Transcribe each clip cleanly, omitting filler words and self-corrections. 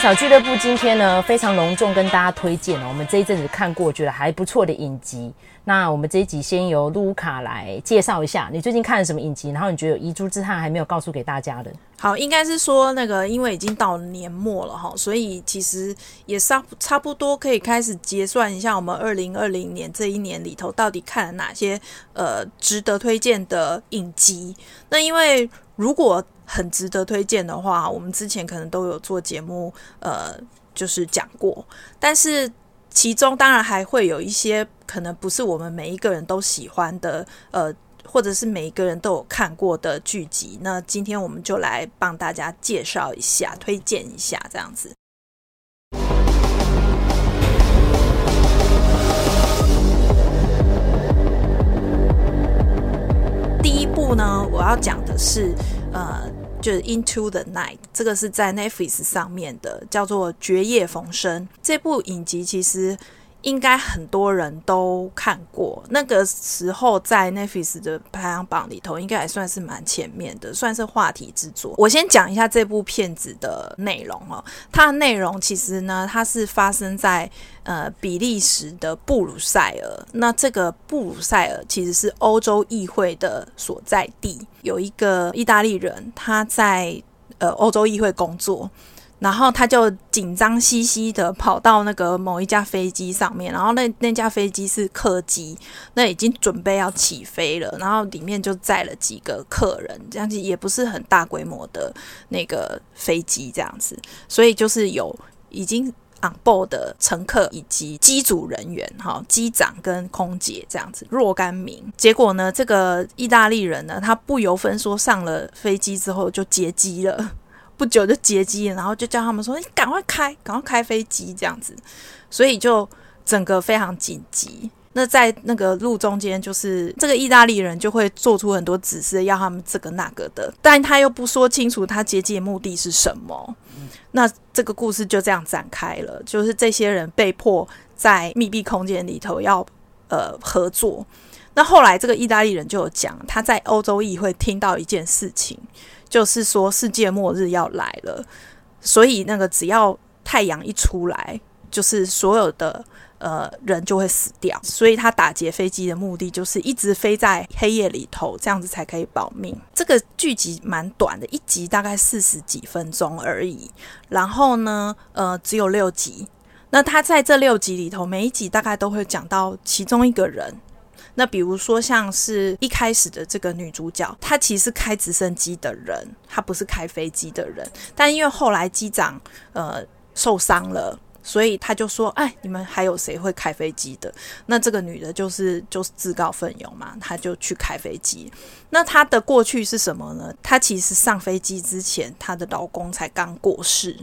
麦嫂俱乐部今天呢非常隆重跟大家推荐我们这一阵子看过觉得还不错的影集。那我们这一集先由卢卡来介绍一下你最近看了什么影集，然后你觉得有遗珠之憾还没有告诉给大家的。好，应该是说那个因为已经到年末了，所以其实也差不多可以开始结算一下我们2020年这一年里头到底看了哪些值得推荐的影集。那因为如果很值得推荐的话，我们之前可能都有做节目就是讲过，但是其中当然还会有一些可能不是我们每一个人都喜欢的或者是每一个人都有看过的剧集，那今天我们就来帮大家介绍一下推荐一下这样子。第一部呢，我要讲的是就是 Into the Night， 这个是在 Netflix 上面的，叫做绝夜逢生。这部影集其实应该很多人都看过，那个时候在 Netflix 的排行榜里头应该还算是蛮前面的，算是话题之作。我先讲一下这部片子的内容哦，它的内容其实呢，它是发生在比利时的布鲁塞尔。那这个布鲁塞尔其实是欧洲议会的所在地，有一个意大利人，他在欧洲议会工作，然后他就紧张兮兮的跑到那个某一架飞机上面，然后那架飞机是客机，那已经准备要起飞了，然后里面就载了几个客人，这样子也不是很大规模的那个飞机这样子，所以就是有已经on board 的乘客以及机组人员，机长跟空姐这样子若干名。结果呢，这个意大利人呢，他不由分说上了飞机之后就劫机了，不久就劫机了，然后就叫他们说你赶快开飞机这样子，所以就整个非常紧急。那在那个路中间，就是这个意大利人就会做出很多指示要他们这个那个的，但他又不说清楚他劫机的目的是什么。那这个故事就这样展开了，就是这些人被迫在密闭空间里头要合作。那后来这个意大利人就有讲，他在欧洲议会听到一件事情，就是说世界末日要来了，所以那个只要太阳一出来，就是所有的人就会死掉，所以他打劫飞机的目的就是一直飞在黑夜里头，这样子才可以保命。这个剧集蛮短的，一集大概40几分钟而已，然后呢只有6集。那他在这6集里头，每一集大概都会讲到其中一个人。那比如说像是一开始的这个女主角，她其实是开直升机的人，她不是开飞机的人，但因为后来机长受伤了，所以他就说哎，你们还有谁会开飞机的？那这个女的就是自告奋勇嘛，她就去开飞机。那她的过去是什么呢？她其实上飞机之前，她的老公才刚过世，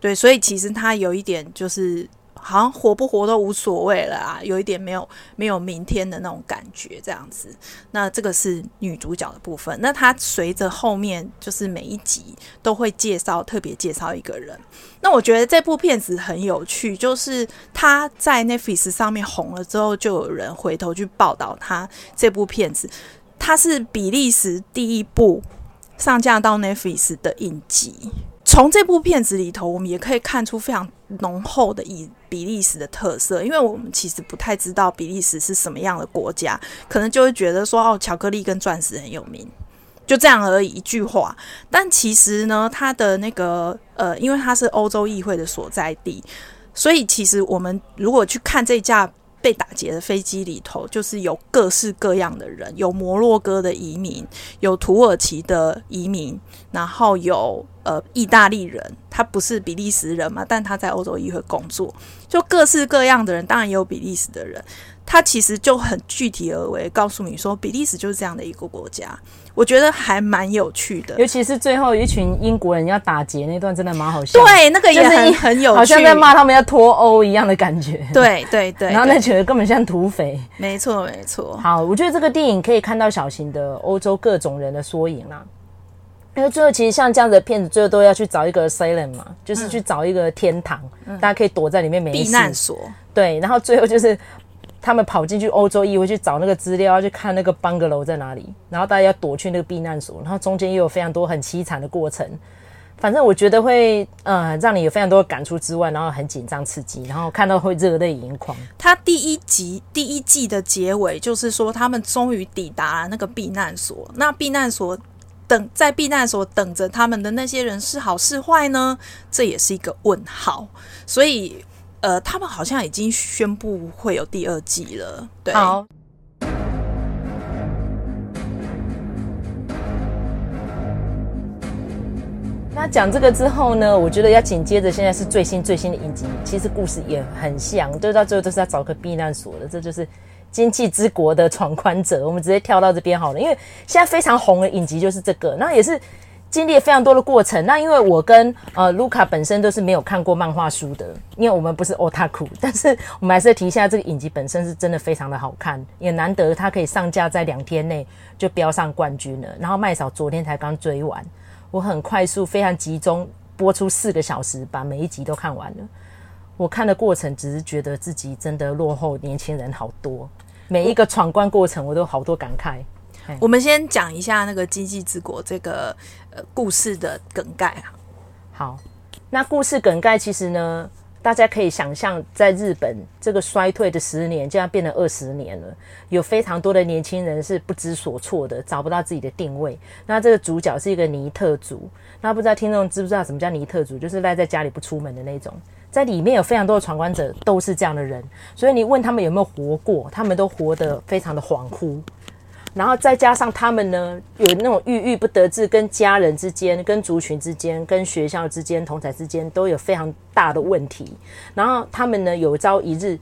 对，所以其实她有一点就是好像活不活都无所谓了啊，有一点没有明天的那种感觉这样子。那这个是女主角的部分。那她随着后面就是每一集都会特别介绍一个人。那我觉得这部片子很有趣，就是她在 Netflix 上面红了之后，就有人回头去报道她这部片子。她是比利时第一部上架到 Netflix 的影集。从这部片子里头，我们也可以看出非常浓厚的比利时的特色，因为我们其实不太知道比利时是什么样的国家，可能就会觉得说哦，巧克力跟钻石很有名，就这样而已，一句话。但其实呢，它的那个因为它是欧洲议会的所在地，所以其实我们如果去看这架被打劫的飞机里头，就是有各式各样的人，有摩洛哥的移民，有土耳其的移民，然后有意大利人，他不是比利时人嘛，但他在欧洲议会工作，就各式各样的人，当然也有比利时的人。他其实就很具体而为告诉你说，比利时就是这样的一个国家。我觉得还蛮有趣的，尤其是最后一群英国人要打劫那段，真的蛮好笑的。对，那个也很有趣，好像在骂他们要脱欧一样的感觉。对对对，然后那群人根本像土匪。没错没错。好，我觉得这个电影可以看到小型的欧洲各种人的缩影啦。因为最后其实像这样子的片子，最后都要去找一个 asylum 嘛，就是去找一个天堂，大家可以躲在里面没事。避难所。对，然后最后就是他们跑进去欧洲议会去找那个资料，要去看那个 bungalow 在哪里，然后大家要躲去那个避难所，然后中间也有非常多很凄惨的过程。反正我觉得会让你有非常多的感触之外，然后很紧张刺激，然后看到会热泪盈眶。他第一季的结尾就是说他们终于抵达了那个避难所，那避难所等着他们的那些人是好是坏呢？这也是一个问号。所以他们好像已经宣布会有第二季了。对，好。那讲这个之后呢，我觉得要紧接着现在是最新的影集，其实故事也很像，就到最后都是要找个避难所的，这就是经济之国的闯关者。我们直接跳到这边好了，因为现在非常红的影集就是这个，那也是经历了非常多的过程。那因为我跟卢卡本身都是没有看过漫画书的，因为我们不是 otaku， 但是我们还是提一下这个影集本身是真的非常的好看，也难得它可以上架在2天内就飙上冠军了，然后麦嫂昨天才刚追完。我很快速非常集中播出4个小时，把每一集都看完了。我看的过程只是觉得自己真的落后年轻人好多，每一个闯关过程我都好多感慨。我们先讲一下那个经济之国这个故事的梗概啊。好，那故事梗概其实呢，大家可以想象在日本这个衰退的10年就要变成20年了，有非常多的年轻人是不知所措的，找不到自己的定位。那这个主角是一个尼特族，那不知道听众知不知道什么叫尼特族，就是赖在家里不出门的那种。在里面有非常多的闯关者都是这样的人，所以你问他们有没有活过，他们都活得非常的恍惚。然后再加上他们呢，有那种郁郁不得志，跟家人之间、跟族群之间、跟学校之间、同侪之间都有非常大的问题。然后他们呢，有朝一日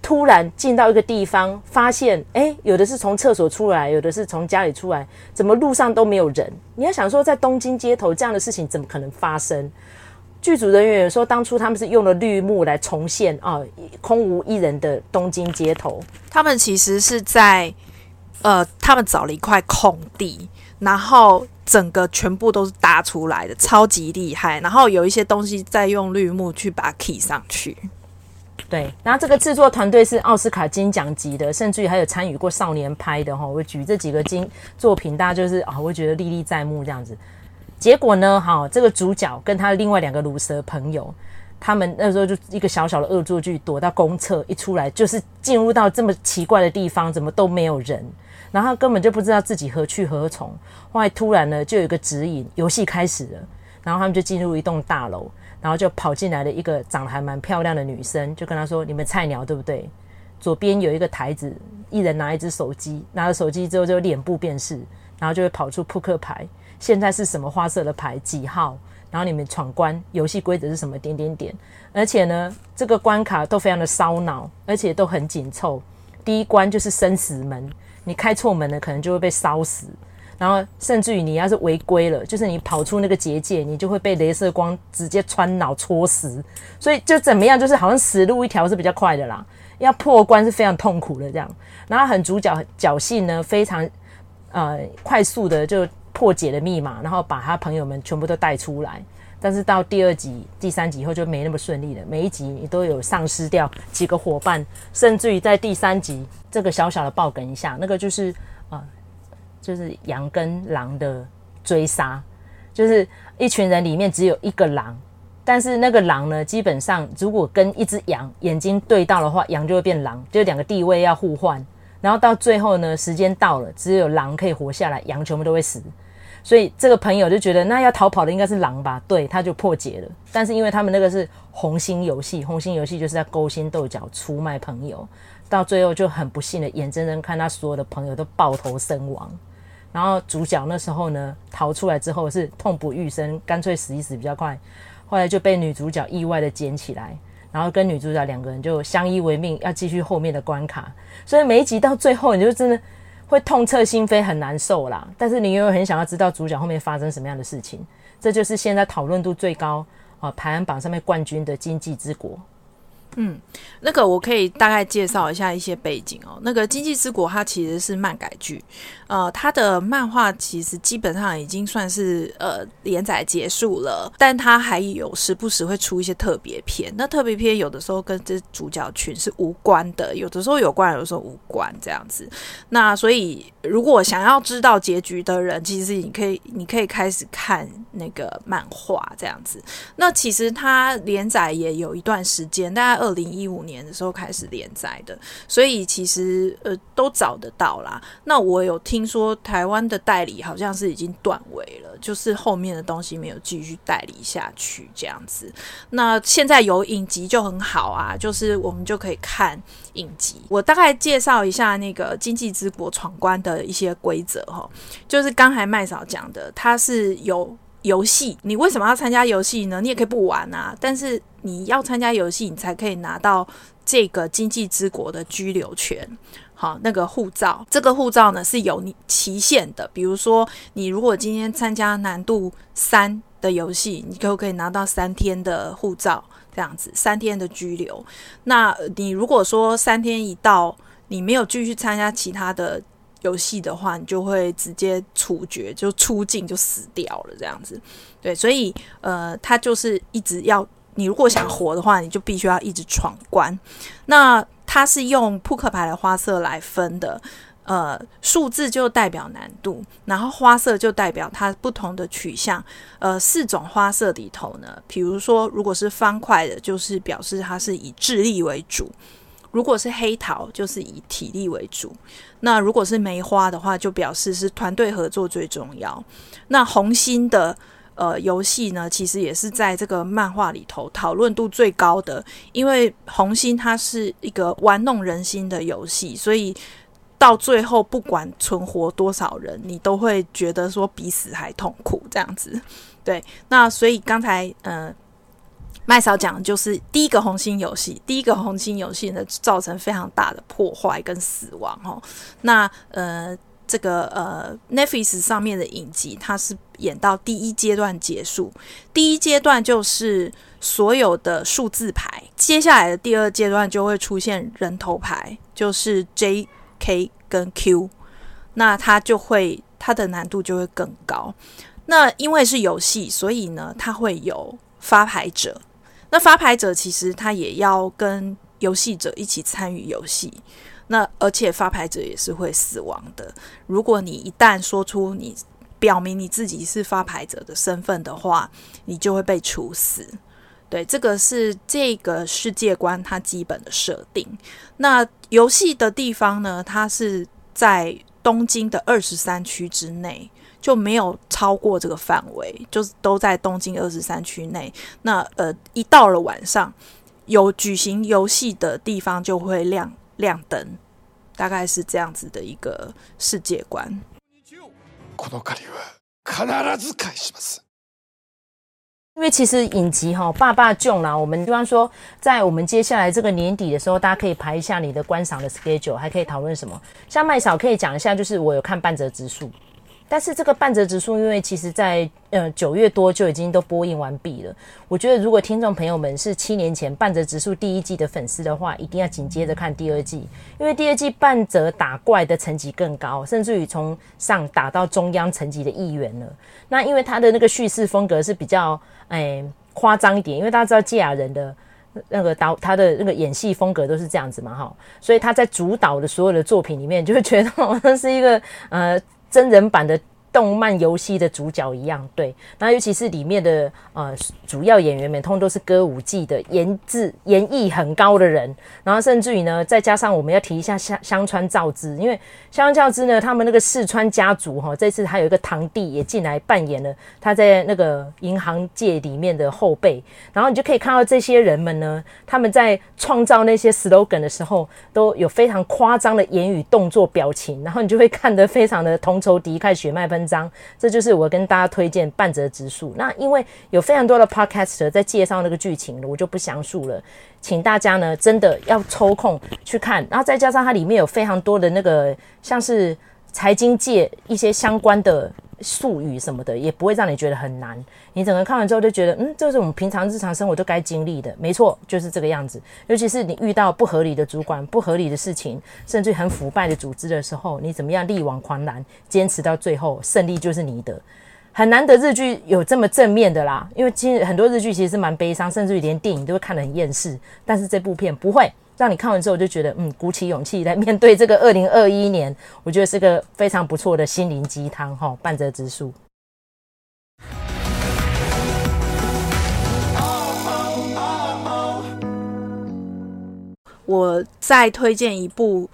突然进到一个地方，发现有的是从厕所出来，有的是从家里出来，怎么路上都没有人？你要想说，在东京街头这样的事情怎么可能发生？剧组人员说，当初他们是用了绿幕来重现空无一人的东京街头。他们其实是在。他们找了一块空地，然后整个全部都是搭出来的，超级厉害。然后有一些东西再用绿幕去把它 key 上去。对，然后这个制作团队是奥斯卡金奖级的，甚至于还有参与过少年拍的我举这几个作品，大家就是我觉得历历在目这样子。结果呢，这个主角跟他另外2个鲁蛇朋友，他们那时候就一个小小的恶作剧，躲到公厕，一出来就是进入到这么奇怪的地方，怎么都没有人，然后根本就不知道自己何去何从。后来突然呢，就有一个指引，游戏开始了，然后他们就进入一栋大楼，然后就跑进来了一个长得还蛮漂亮的女生，就跟她说：“你们菜鸟对不对？左边有一个台子，一人拿一只手机，拿了手机之后就脸部辨识，然后就会跑出扑克牌，现在是什么花色的牌几号？”然后你们闯关，游戏规则是什么？而且呢，这个关卡都非常的烧脑，而且都很紧凑。第一关就是生死门，你开错门了，可能就会被烧死。然后，甚至于你要是违规了，就是你跑出那个结界，你就会被雷射光直接穿脑戳死。所以就怎么样，就是好像死路一条是比较快的啦。要破关是非常痛苦的这样。然后很主角侥幸呢，非常快速的就。破解了密码，然后把他朋友们全部都带出来。但是到第2集、第3集以后就没那么顺利了。每一集你都有丧失掉几个伙伴，甚至于在第3集，这个小小的爆梗一下，那个就是就是羊跟狼的追杀，就是一群人里面只有一个狼，但是那个狼呢，基本上如果跟一只羊眼睛对到的话，羊就会变狼，就2个地位要互换。然后到最后呢，时间到了，只有狼可以活下来，羊全部都会死。所以这个朋友就觉得，那要逃跑的应该是狼吧？对，他就破解了。但是因为他们那个是红心游戏，红心游戏就是在勾心斗角、出卖朋友，到最后就很不幸的眼睁睁看他所有的朋友都抱头身亡。然后主角那时候呢，逃出来之后是痛不欲生，干脆死一死比较快。后来就被女主角意外的捡起来。然后跟女主角2个人就相依为命，要继续后面的关卡。所以每一集到最后，你就真的会痛彻心扉，很难受啦。但是你又很想要知道主角后面发生什么样的事情。这就是现在讨论度最高排行榜上面冠军的《经济之国》。嗯，那个我可以大概介绍一下一些背景哦。那个《经济之国》它其实是漫改剧，它的漫画其实基本上已经算是连载结束了，但它还有时不时会出一些特别篇。那特别篇有的时候跟这主角群是无关的，有的时候有关，有的时候无关这样子。那所以如果想要知道结局的人，其实你可以开始看那个漫画这样子。那其实它连载也有一段时间，大概2015年的时候开始连载的，所以其实都找得到啦。那我有听说台湾的代理好像是已经断尾了，就是后面的东西没有继续代理下去这样子。那现在有影集就很好啊，就是我们就可以看影集。我大概介绍一下那个《经济之国闯关》的一些规则齁，就是刚才麦嫂讲的，它是有游戏，你为什么要参加游戏呢？你也可以不玩啊，但是你要参加游戏，你才可以拿到这个经济之国的居留权。好，那个护照，这个护照呢是有期限的，比如说你如果今天参加难度3的游戏，你可不可以拿到3天的护照这样子，3天的居留。那你如果说3天一到，你没有继续参加其他的游戏的话，你就会直接处决，就出境就死掉了这样子。对，所以他就是一直要，你如果想活的话，你就必须要一直闯关。那他是用扑克牌的花色来分的，数字就代表难度，然后花色就代表它不同的取向。4种花色里头呢，比如说如果是方块的，就是表示它是以智力为主。如果是黑桃，就是以体力为主。那如果是梅花的话，就表示是团队合作最重要。那红心的游戏呢，其实也是在这个漫画里头讨论度最高的，因为红心它是一个玩弄人心的游戏，所以到最后不管存活多少人，你都会觉得说比死还痛苦这样子。对，那所以刚才麦嫂讲的就是第一个红心游戏呢，造成非常大的破坏跟死亡哦。那这个Netflix 上面的影集，它是演到第一阶段结束。第一阶段就是所有的数字牌，接下来的第二阶段就会出现人头牌，就是 J、K 跟 Q， 那它的难度就会更高。那因为是游戏，所以呢，它会有发牌者。那发牌者其实他也要跟游戏者一起参与游戏，那而且发牌者也是会死亡的。如果你一旦说出你表明你自己是发牌者的身份的话，你就会被处死。对，这个是这个世界观它基本的设定。那游戏的地方呢，它是在东京的23区之内，就没有超过这个范围，就是都在东京23区内。那一到了晚上，有举行游戏的地方就会亮灯，大概是这样子的一个世界观。因为其实影集哈，爸爸囧啦，我们希望说，在我们接下来这个年底的时候，大家可以排一下你的观赏的 schedule， 还可以讨论什么。像麦嫂可以讲一下，就是我有看半泽直树。但是这个半泽直树因为其实在9月多就已经都播映完毕了，我觉得如果听众朋友们是7年前半泽直树第1季的粉丝的话，一定要紧接着看第2季，因为第2季半泽打怪的层级更高，甚至于从上打到中央层级的议员了。那因为他的那个叙事风格是比较夸张一点，因为大家知道堺雅人的那个他的那个演戏风格都是这样子嘛哈，所以他在主导的所有的作品里面，就会觉得那是一个真人版的动漫游戏的主角一样。对，那尤其是里面的主要演员们通通都是歌舞伎的演绎很高的人，然后甚至于呢，再加上我们要提一下香川照之，因为香川照之呢，他们那个四川家族这次还有一个堂弟也进来扮演了他在那个银行界里面的后辈，然后你就可以看到这些人们呢，他们在创造那些 slogan 的时候，都有非常夸张的言语、动作、表情，然后你就会看得非常的同仇敌忾、血脉喷。这就是我跟大家推荐半泽直树。那因为有非常多的 podcaster 在介绍那个剧情了，我就不详述了，请大家呢真的要抽空去看。然后再加上它里面有非常多的那个像是财经界一些相关的术语什么的也不会让你觉得很难，你整个看完之后就觉得这是我们平常日常生活就该经历的，没错，就是这个样子。尤其是你遇到不合理的主管、不合理的事情，甚至很腐败的组织的时候，你怎么样力挽狂澜，坚持到最后，胜利就是你的。很难得日剧有这么正面的啦，因为其实很多日剧其实是蛮悲伤，甚至于连电影都会看得很厌世，但是这部片不会让你看完之后就觉得鼓起勇气来面对这个2021年，我觉得是个非常不错的心灵鸡汤齁，半泽直树。我再推荐一部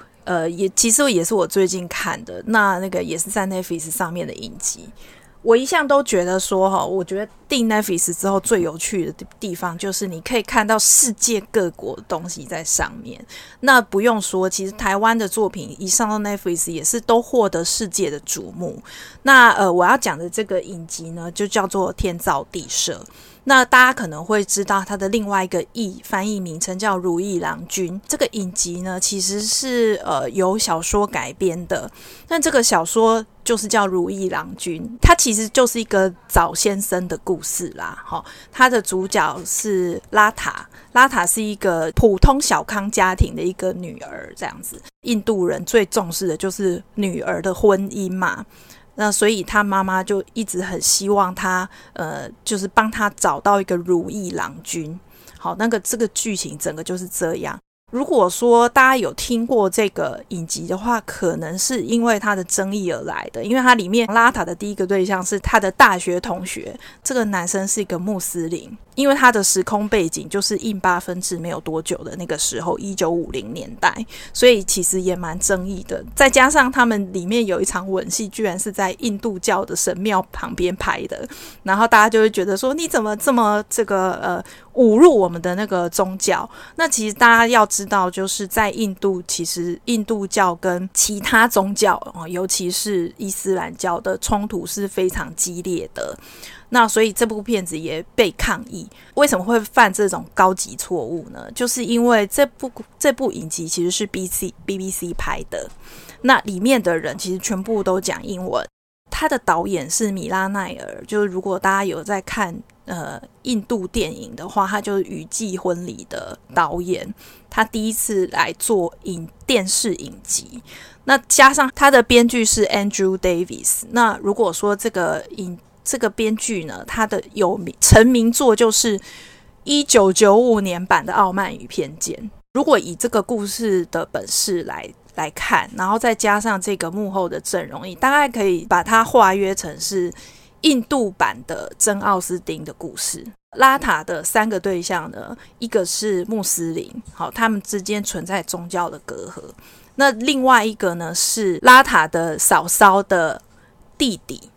其实也是我最近看的，那个也是在 Netflix 上面的影集。我一向都觉得说我觉得订 Netflix 之后最有趣的地方就是你可以看到世界各国的东西在上面，那不用说其实台湾的作品一上到 Netflix 也是都获得世界的瞩目。那我要讲的这个影集呢就叫做天造地设，那大家可能会知道它的另外一个翻译名称叫如意郎君。这个影集呢其实是由小说改编的，那这个小说就是叫如意郎君，它其实就是一个早先生的故事啦。它的主角是拉塔，拉塔是一个普通小康家庭的一个女儿这样子。印度人最重视的就是女儿的婚姻嘛，那所以他妈妈就一直很希望他就是帮他找到一个如意郎君。好，这个剧情整个就是这样。如果说大家有听过这个影集的话，可能是因为它的争议而来的，因为它里面拉塔的第一个对象是他的大学同学，这个男生是一个穆斯林，因为他的时空背景就是印巴分治没有多久的那个时候1950年代，所以其实也蛮争议的。再加上他们里面有一场吻戏居然是在印度教的神庙旁边拍的，然后大家就会觉得说你怎么这么侮辱我们的那个宗教。那其实大家要知道就是在印度，其实印度教跟其他宗教尤其是伊斯兰教的冲突是非常激烈的，那所以这部片子也被抗议。为什么会犯这种高级错误呢？就是因为这部影集其实是 BBC 拍的，那里面的人其实全部都讲英文。他的导演是米拉奈尔，就是如果大家有在看印度电影的话，他就是《雨季婚礼》的导演，他第一次来做电视影集。那加上他的编剧是 Andrew Davis， 那如果说这个编剧呢，他的成名作就是1995年版的《傲慢与偏见》。如果以这个故事的本事来看，然后再加上这个幕后的阵容，你大概可以把它化约成是印度版的珍奥斯汀的故事。拉塔的三个对象呢，一个是穆斯林，好，他们之间存在宗教的隔阂。那另外一个呢是拉塔的嫂嫂的弟弟，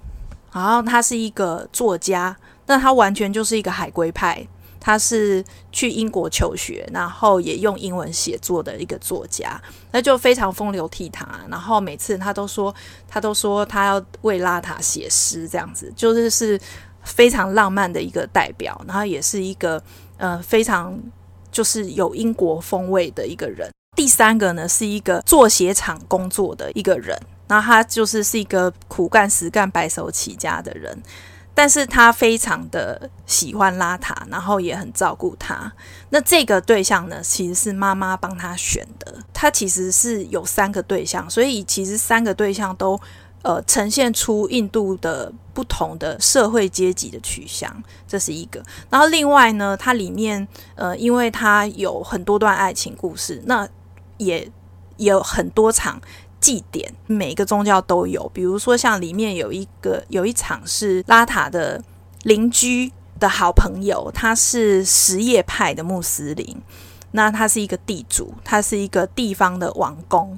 然后他是一个作家，那他完全就是一个海归派，他是去英国求学，然后也用英文写作的一个作家，那就非常风流倜傥。然后每次他都说他要为拉塔写诗，这样子就是非常浪漫的一个代表，然后也是一个非常就是有英国风味的一个人。第三个呢是一个做鞋厂工作的一个人，然后他是一个苦干实干白手起家的人，但是他非常的喜欢拉塔，然后也很照顾他。那这个对象呢其实是妈妈帮他选的，他其实是有三个对象，所以其实三个对象都呈现出印度的不同的社会阶级的取向，这是一个。然后另外呢，它里面因为它有很多段爱情故事，那也有很多场祭典，每个宗教都有。比如说像里面有一场是拉塔的邻居的好朋友，他是什叶派的穆斯林，那他是一个地主，他是一个地方的王公，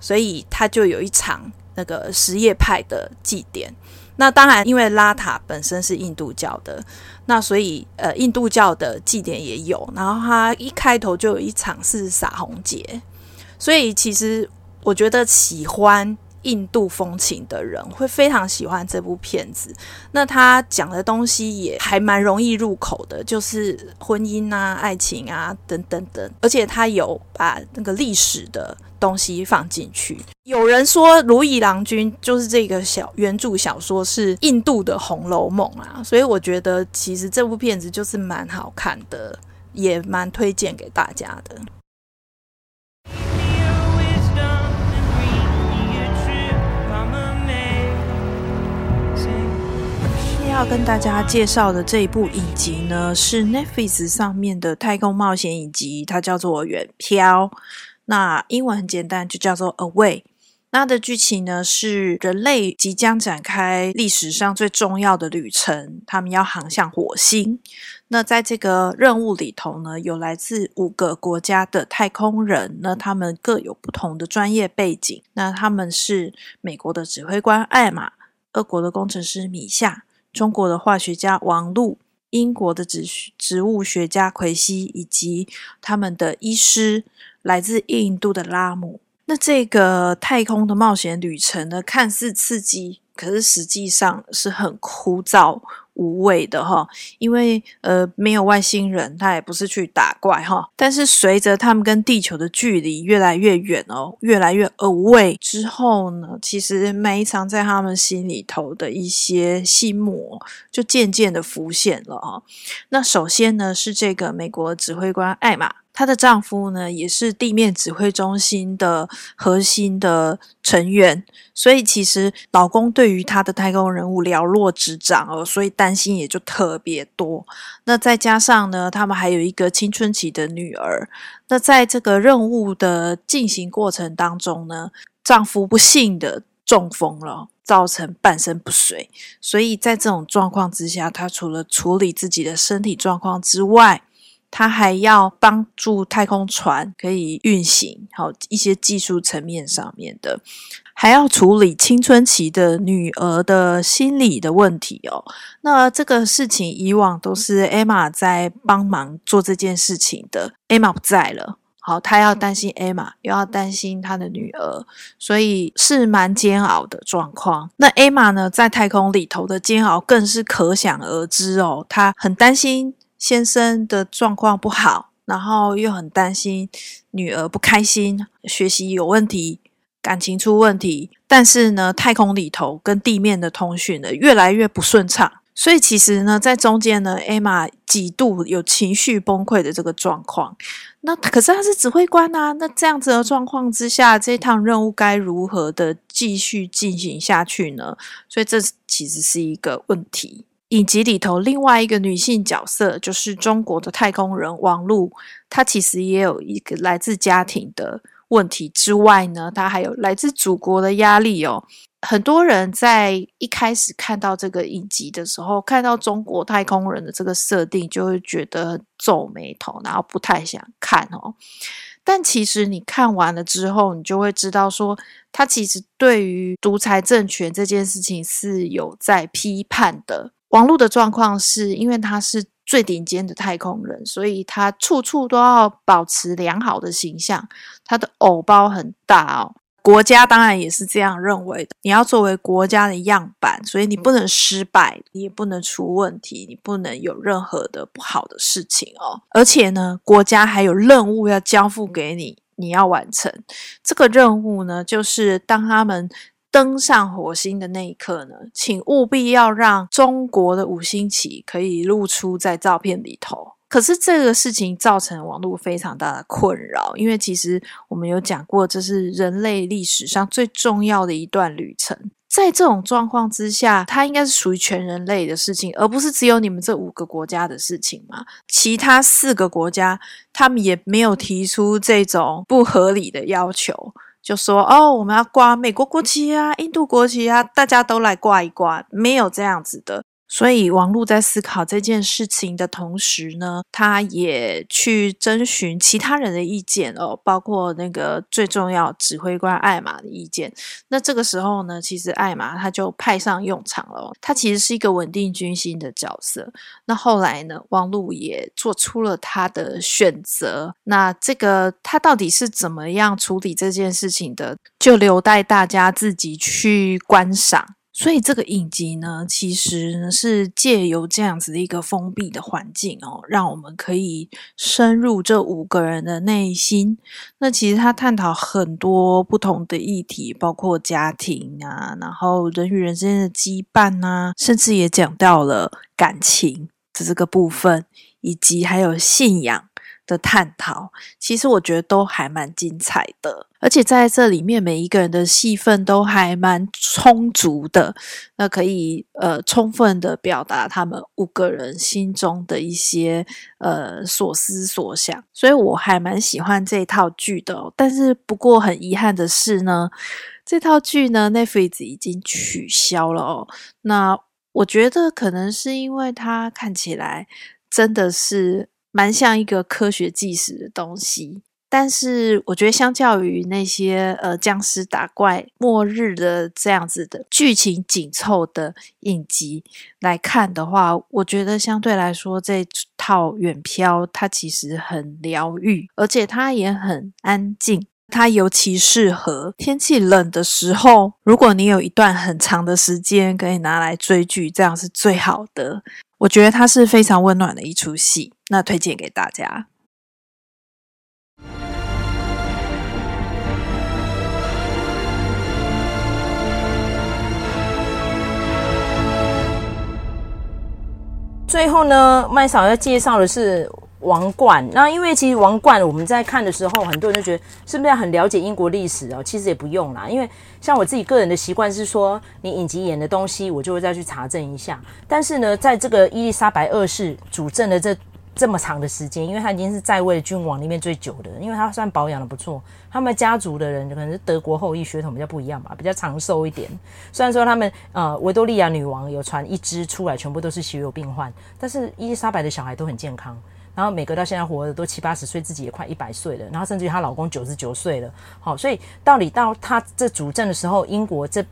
所以他就有一场那个什叶派的祭典。那当然因为拉塔本身是印度教的，那所以印度教的祭典也有，然后他一开头就有一场是洒红节。所以其实我觉得喜欢印度风情的人会非常喜欢这部片子。那他讲的东西也还蛮容易入口的，就是婚姻啊、爱情啊等等等，而且他有把那个历史的东西放进去。有人说如意郎君就是这个原著小说是印度的红楼梦啦，所以我觉得其实这部片子就是蛮好看的，也蛮推荐给大家的。要跟大家介绍的这一部影集呢，是 Netflix 上面的太空冒险影集，它叫做《远漂》，那英文很简单，就叫做 Away。 那的剧情呢，是人类即将展开历史上最重要的旅程，他们要航向火星。那在这个任务里头呢，有来自5个国家的太空人，那他们各有不同的专业背景。那他们是美国的指挥官艾玛、俄国的工程师米夏、中国的化学家王璐、英国的植物学家奎西，以及他们的医师来自印度的拉姆。那这个太空的冒险旅程呢，看似刺激，可是实际上是很枯燥无味的哈，因为没有外星人，他也不是去打怪哈。但是随着他们跟地球的距离越来越远哦，越来越 away 之后呢，其实埋藏在他们心里头的一些心魔就渐渐的浮现了哈。那首先呢，是这个美国指挥官艾玛，她的丈夫呢也是地面指挥中心的核心的成员，所以其实老公对于她的太空任务了若指掌哦，所以担心也就特别多。那再加上呢，他们还有一个青春期的女儿。那在这个任务的进行过程当中呢，丈夫不幸的中风了，造成半身不遂。所以在这种状况之下，她除了处理自己的身体状况之外，他还要帮助太空船可以运行，好一些技术层面上面的，还要处理青春期的女儿的心理的问题哦。那这个事情以往都是 Emma 在帮忙做这件事情的， Emma 不在了，好，他要担心 Emma， 又要担心他的女儿，所以是蛮煎熬的状况。那 Emma 呢，在太空里头的煎熬更是可想而知哦，他很担心先生的状况不好，然后又很担心女儿不开心，学习有问题，感情出问题。但是呢，太空里头跟地面的通讯呢越来越不顺畅，所以其实呢，在中间呢 Emma 几度有情绪崩溃的这个状况。那可是他是指挥官啊，那这样子的状况之下，这趟任务该如何的继续进行下去呢？所以这其实是一个问题。影集里头另外一个女性角色就是中国的太空人王璐，她其实也有一个来自家庭的问题之外呢，她还有来自祖国的压力哦。很多人在一开始看到这个影集的时候，看到中国太空人的这个设定，就会觉得皱眉头，然后不太想看哦。但其实你看完了之后，你就会知道说，她其实对于独裁政权这件事情是有在批判的。王璐的状况是因为他是最顶尖的太空人，所以他处处都要保持良好的形象，他的偶包很大哦。国家当然也是这样认为的，你要作为国家的样板，所以你不能失败，你也不能出问题，你不能有任何的不好的事情哦。而且呢，国家还有任务要交付给你，你要完成这个任务呢，就是当他们登上火星的那一刻呢，请务必要让中国的五星旗可以露出在照片里头。可是这个事情造成网络非常大的困扰，因为其实我们有讲过，这是人类历史上最重要的一段旅程。在这种状况之下，它应该是属于全人类的事情，而不是只有你们这5个国家的事情嘛。其他4个国家，他们也没有提出这种不合理的要求，就说哦，我们要挂美国国旗啊、印度国旗啊，大家都来挂一挂，没有这样子的。所以王璐在思考这件事情的同时呢，他也去征询其他人的意见哦，包括那个最重要指挥官艾玛的意见。那这个时候呢，其实艾玛他就派上用场了哦，他其实是一个稳定军心的角色。那后来呢，王璐也做出了他的选择。那这个他到底是怎么样处理这件事情的，就留待大家自己去观赏。所以这个影集呢，其实是借由这样子的一个封闭的环境哦，让我们可以深入这五个人的内心。那其实他探讨很多不同的议题，包括家庭啊，然后人与人之间的羁绊啊，甚至也讲到了感情的这个部分，以及还有信仰的探讨。其实我觉得都还蛮精彩的，而且在这里面每一个人的戏份都还蛮充足的，那可以充分的表达他们五个人心中的一些所思所想，所以我还蛮喜欢这一套剧的哦。但是不过很遗憾的是呢，这套剧呢 Netflix 已经取消了哦。那我觉得可能是因为它看起来真的是蛮像一个科学纪实的东西，但是我觉得相较于那些僵尸打怪末日的这样子的剧情紧凑的影集来看的话，我觉得相对来说这套远漂它其实很疗愈，而且它也很安静。它尤其适合天气冷的时候，如果你有一段很长的时间可以拿来追剧，这样是最好的。我觉得它是非常温暖的一出戏，那推荐给大家。最后呢，麦嫂要介绍的是王冠。那因为其实王冠我们在看的时候，很多人就觉得是不是很了解英国历史哦？其实也不用啦，因为像我自己个人的习惯是说，你影集演的东西我就会再去查证一下。但是呢，在这个伊丽莎白二世主政的这么长的时间，因为他已经是在位的君王里面最久的，因为他算保养的不错。他们家族的人可能是德国后裔，血统比较不一样吧，比较长寿一点。虽然说他们维多利亚女王有传一支出来全部都是血友病患，但是伊丽莎白的小孩都很健康，然后每个到现在活的都70-80岁，自己也快100岁了，然后甚至于她老公99岁了。好，所以到底到她这主政的时候，英国这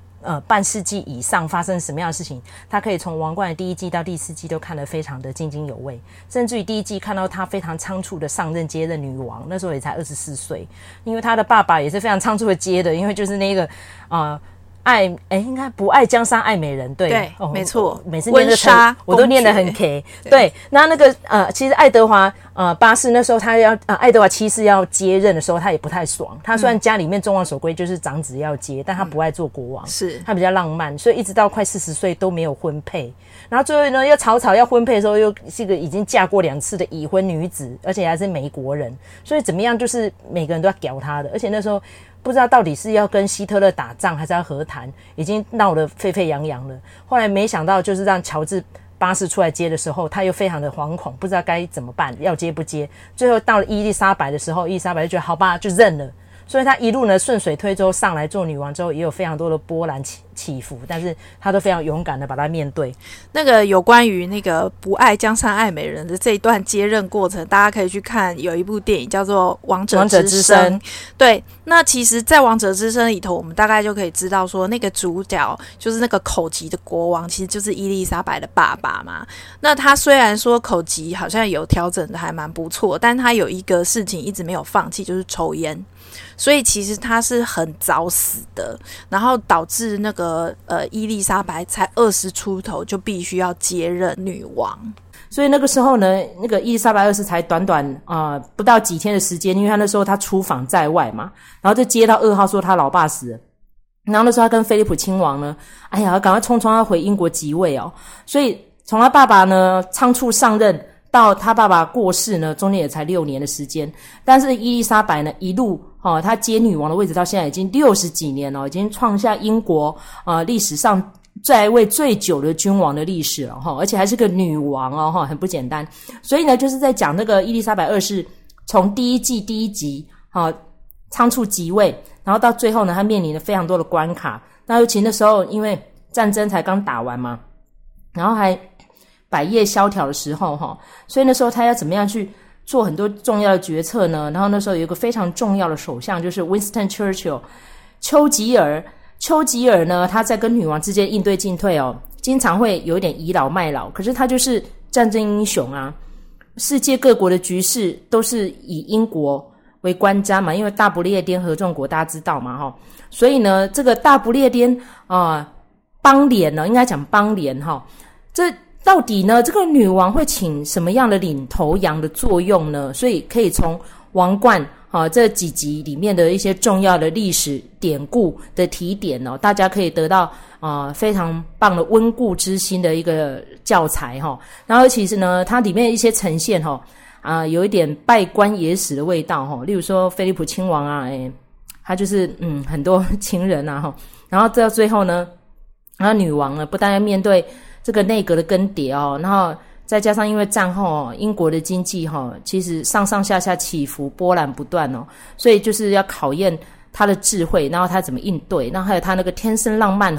半世纪以上发生什么样的事情，她可以从王冠的第1季到第4季都看得非常的津津有味，甚至于第1季看到她非常仓促的上任接任女王，那时候也才24岁，因为她的爸爸也是非常仓促的接的，因为就是那个应该不爱江山爱美人，对、哦、没错，每次念的我都念得很 K。 对，那个其实爱德华巴士那时候他要爱德华7世要接任的时候，他也不太爽。他虽然家里面众望所归就是长子要接，但他不爱做国王，是他比较浪漫，所以一直到快40岁都没有婚配。然后最后呢，又草草要婚配的时候，又是一个已经嫁过2次的已婚女子，而且还是美国人，所以怎么样就是每个人都要屌他的。而且那时候不知道到底是要跟希特勒打仗还是要和谈，已经闹得沸沸扬扬了。后来没想到就是让乔治八世出来接的时候，他又非常的惶恐，不知道该怎么办，要接不接。最后到了伊丽莎白的时候，伊丽莎白就觉得好吧，就认了。所以他一路呢顺水推舟上来做女王之后，也有非常多的波澜起伏，但是他都非常勇敢的把它面对。那个有关于那个不爱江山爱美人的这一段接任过程，大家可以去看有一部电影叫做《王者之声》。对，那其实在《王者之声》里头，我们大概就可以知道说，那个主角就是那个口疾的国王，其实就是伊丽莎白的爸爸嘛。那他虽然说口疾好像有调整的还蛮不错，但他有一个事情一直没有放弃，就是抽烟。所以其实他是很早死的，然后导致那个伊丽莎白才20出头就必须要接任女王。所以那个时候呢，那个伊丽莎白二世才短短不到几天的时间，因为他那时候他出访在外嘛，然后就接到2号说他老爸死了。然后那时候他跟菲利普亲王呢，哎呀，赶快匆匆要回英国即位哦。所以从他爸爸呢仓促上任到他爸爸过世呢，中间也才6年的时间。但是伊丽莎白呢一路她接女王的位置到现在已经60几年了，已经创下英国历史上在位最久的君王的历史了哈，而且还是个女王哦，很不简单。所以呢，就是在讲那个伊丽莎白二世从第1季第1集仓促即位，然后到最后呢，她面临了非常多的关卡。那尤其那时候因为战争才刚打完嘛，然后还百业萧条的时候哈，所以那时候他要怎么样去做很多重要的决策呢？然后那时候有一个非常重要的首相，就是 Winston Churchill 丘吉尔。丘吉尔呢，他在跟女王之间应对进退哦，经常会有一点倚老卖老，可是他就是战争英雄啊。世界各国的局势都是以英国为关家嘛，因为大不列颠合众国大家知道嘛齁。所以呢这个大不列颠邦联呢，应该讲邦联齁。这到底呢这个女王会请什么样的领头羊的作用呢？所以可以从王冠这几集里面的一些重要的历史典故的提点哦，大家可以得到非常棒的温故知新的一个教材齁。然后其实呢它里面一些呈现齁有一点拜官野史的味道齁，例如说菲利普亲王啊，他就是很多情人啊齁。然后到最后呢，然后女王呢不但要面对这个内阁的更迭哦，然后再加上因为战后英国的经济其实上上下下起伏波澜不断哦，所以就是要考验他的智慧，然后他怎么应对，然后还有他那个天生浪漫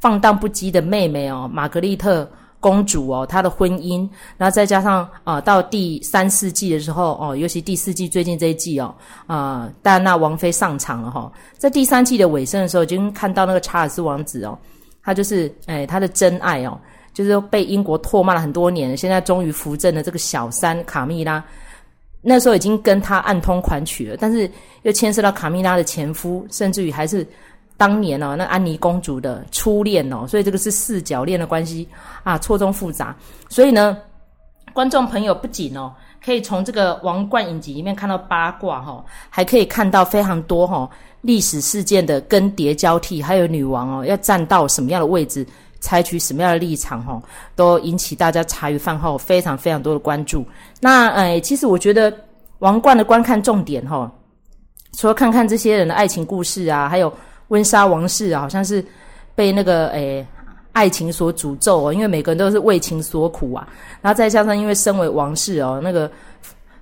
放荡不羁的妹妹玛格丽特公主她的婚姻，然后再加上到第三四季的时候尤其第四季最近这一季戴安娜王妃上场了在第三季的尾声的时候，就看到那个查尔斯王子他就是他的真爱就是被英国唾骂了很多年，现在终于扶正了这个小三卡蜜拉。那时候已经跟他暗通款曲了，但是又牵涉到卡蜜拉的前夫，甚至于还是当年那安妮公主的初恋所以这个是四角恋的关系啊，错综复杂。所以呢，观众朋友不仅可以从这个王冠影集里面看到八卦还可以看到非常多历史事件的更迭交替，还有女王要站到什么样的位置，采取什么样的立场都引起大家茶余饭后非常非常多的关注。那其实我觉得王冠的观看重点除了看看这些人的爱情故事啊，还有温莎王室好像是被那个爱情所诅咒因为每个人都是为情所苦啊。然后再加上因为身为王室那个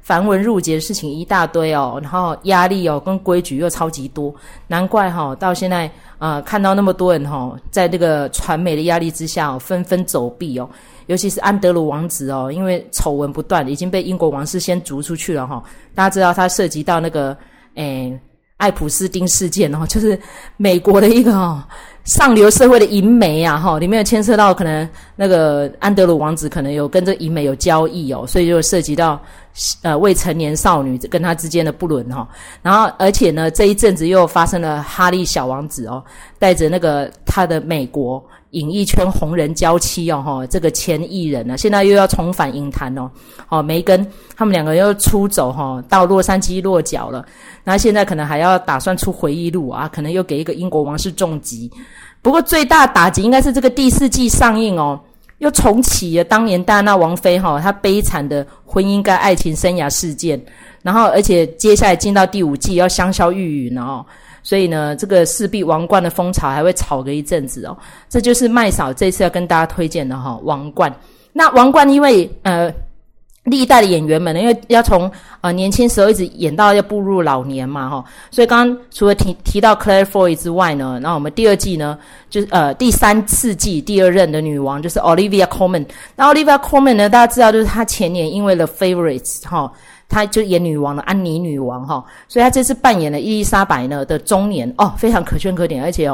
繁文缛节的事情一大堆然后压力跟规矩又超级多，难怪到现在看到那么多人在这个传媒的压力之下纷纷走避尤其是安德鲁王子因为丑闻不断，已经被英国王室先逐出去了大家知道他涉及到那个爱普斯丁事件就是美国的一个上流社会的银媒啊里面有牵涉到可能那个安德鲁王子可能有跟这银媒有交易所以就涉及到未成年少女跟他之间的不伦然后而且呢这一阵子又发生了哈利小王子带着那个他的美国影艺圈红人娇妻这个前艺人现在又要重返影坛梅根他们两个又出走到洛杉矶落脚了，那现在可能还要打算出回忆录啊，可能又给一个英国王室重击。不过最大打击应该是这个第四季上映又重启了当年戴安娜王妃她悲惨的婚姻跟爱情生涯事件，然后而且接下来进到第五季要香消玉殒所以呢这个势必王冠的风潮还会炒个一阵子这就是麦嫂这次要跟大家推荐的王冠。那王冠因为历代的演员们因为要从年轻时候一直演到要步入老年嘛所以刚刚除了提到 Claire Foy 之外呢，然后我们第二季呢就是第三四季第二任的女王就是 Olivia Colman。 那 Olivia Colman 呢大家知道就是她前年因为了 Favorites 她就演女王了安妮女王所以她这次扮演了伊丽莎白呢的中年非常可圈可点，而且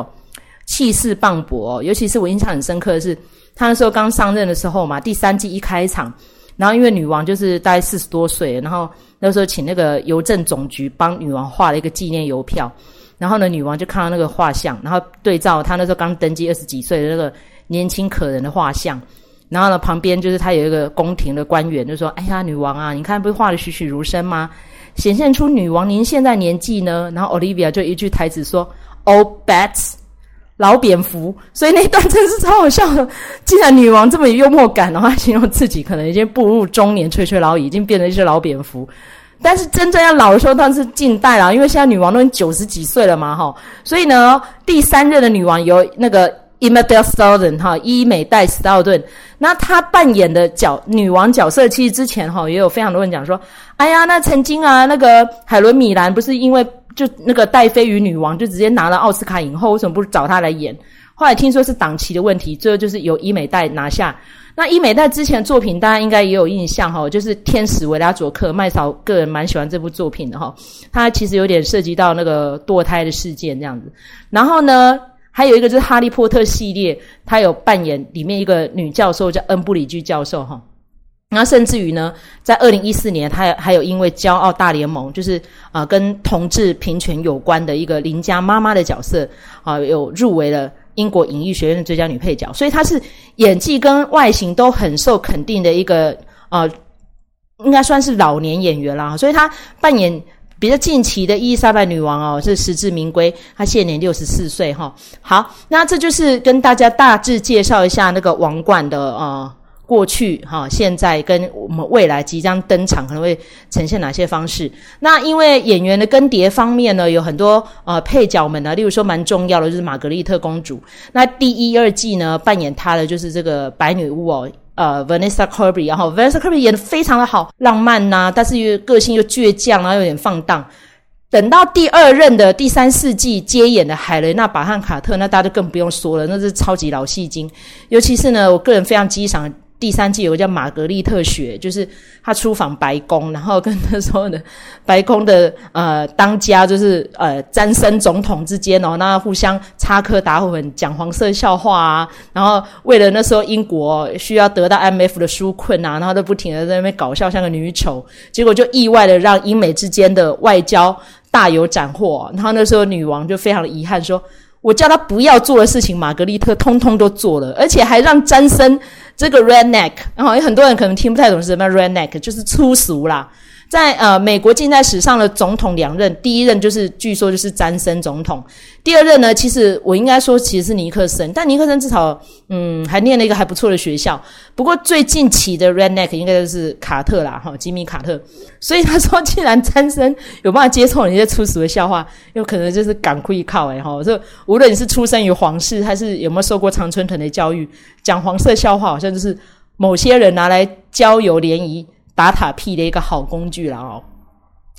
气势磅礴尤其是我印象很深刻的是她那时候刚上任的时候嘛，第三季一开场，然后因为女王就是大概40多岁，然后那时候请那个邮政总局帮女王画了一个纪念邮票，然后呢女王就看到那个画像，然后对照她那时候刚登基20几岁的那个年轻可人的画像，然后呢旁边就是她有一个宫廷的官员就说，哎呀女王啊你看不是画得栩栩如生吗，显现出女王您现在年纪呢，然后 Olivia 就一句台词说 All bats 老蝙蝠，所以那段真是超好笑的，竟然女王这么有幽默感，然后她形容自己可能已经步入中年垂垂老矣，已经变成一只老蝙蝠。但是真正要老的时候当然是近代啦，因为现在女王都已经90几岁了嘛所以呢第三任的女王由那个伊美黛斯道顿，那她扮演的女王角色其实之前也有非常多人讲说，哎呀那曾经啊那个海伦米兰不是因为就那个戴妃与女王就直接拿了奥斯卡影后，为什么不找她来演后来听说是档期的问题，最后就是由伊美黛拿下。那伊美黛之前的作品大家应该也有印象齁，就是天使维拉佐克，麦嫂个人蛮喜欢这部作品的齁，他其实有点涉及到那个堕胎的事件这样子。然后呢还有一个就是哈利波特系列，他有扮演里面一个女教授叫恩布里居教授齁。然后甚至于呢在2014年他还有因为骄傲大联盟，就是跟同志平权有关的一个邻家妈妈的角色有入围了英国影艺学院的最佳女配角。所以她是演技跟外形都很受肯定的一个应该算是老年演员啦。所以她扮演比较近期的伊丽莎白女王是实至名归，她现年64岁齁。好，那这就是跟大家大致介绍一下那个王冠的过去现在跟我们未来即将登场可能会呈现哪些方式。那因为演员的更迭方面呢，有很多配角们呢，例如说蛮重要的就是玛格丽特公主。那第一二季呢扮演她的就是这个白女巫Vanessa Kirby， 然后 Vanessa Kirby 演得非常的好，浪漫啊，但是又个性又倔强，然后有点放荡。等到第二任的第三四季接演的海雷娜·巴汉卡特，那大家就更不用说了，那是超级老戏精。尤其是呢我个人非常欣赏第三季有个叫玛格丽特学，就是她出访白宫，然后跟那时候的白宫的当家就是詹森总统之间那互相插科打诨，讲黄色笑话啊，然后为了那时候英国需要得到 IMF 的纾困啊，然后都不停的在那边搞笑像个女丑，结果就意外的让英美之间的外交大有斩获。然后那时候女王就非常的遗憾说，我叫她不要做的事情玛格丽特通通都做了，而且还让詹森这个 redneck， 然后很多人可能听不太懂是什么 redneck， 就是粗俗啦。在美国近代史上的总统两任，第一任就是据说就是詹森总统，第二任呢其实我应该说其实是尼克森，但尼克森至少还念了一个还不错的学校。不过最近期的 redneck 应该就是卡特啦，吉米卡特。所以他说既然詹森有办法接受你这些粗俗的笑话，有可能就是赶快靠所以无论你是出生于皇室还是有没有受过常春藤的教育，讲黄色笑话好像就是某些人拿来交友联谊打塔屁的一个好工具啦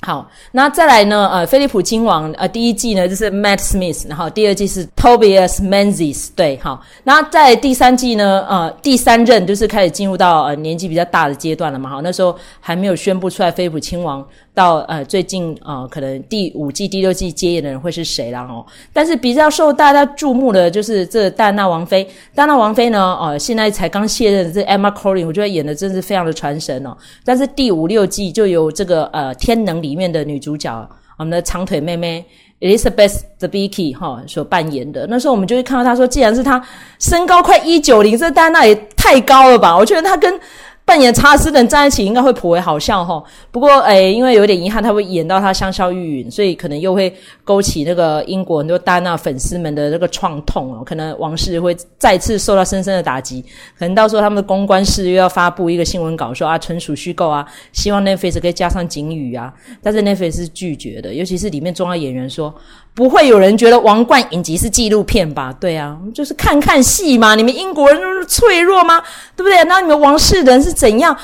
好，那再来呢菲利普亲王第一季呢就是 Matt Smith， 然后第二季是 Tobias Menzies， 对好。那在第三季呢第三任就是开始进入到年纪比较大的阶段了嘛好，那时候还没有宣布出来菲利普亲王到最近可能第五季第六季接演的人会是谁啦但是比较受大家注目的就是这戴安娜王妃。戴安娜王妃呢现在才刚卸任的这 Emma Corrin， 我觉得演的真是非常的传神但是第五六季就由这个天能里面的女主角我们的长腿妹妹 Elizabeth Debicki 所扮演的。那时候我们就会看到她说，既然是她身高快190，这戴安娜也太高了吧，我觉得她跟扮演查尔斯等站在一起应该会颇为好笑不过因为有点遗憾他会演到他香消玉殒，所以可能又会勾起那个英国很多戴安娜粉丝们的那个创痛可能王室会再次受到深深的打击，可能到时候他们的公关室又要发布一个新闻稿说纯属虚构希望 Netflix 可以加上警语但是 Netflix 是拒绝的，尤其是里面重要演员说不会有人觉得王冠影集是纪录片吧，对就是看看戏嘛，你们英国人脆弱吗，对不对？那你们王室人是怎样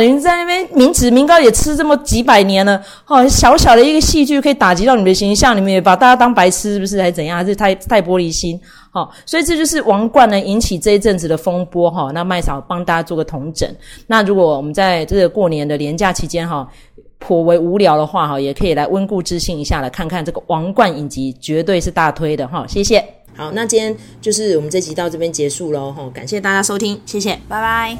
你们在那边民脂民膏也吃这么几百年了小小的一个戏剧可以打击到你们的形象，你们也把大家当白痴是不是，还怎样，还是太玻璃心所以这就是王冠呢引起这一阵子的风波那麦嫂帮大家做个统整，那如果我们在这个过年的连假期间颇为无聊的话也可以来温故知新一下，来看看这个王冠影集，绝对是大推的谢谢。好，那今天就是我们这集到这边结束咯感谢大家收听，谢谢，拜拜。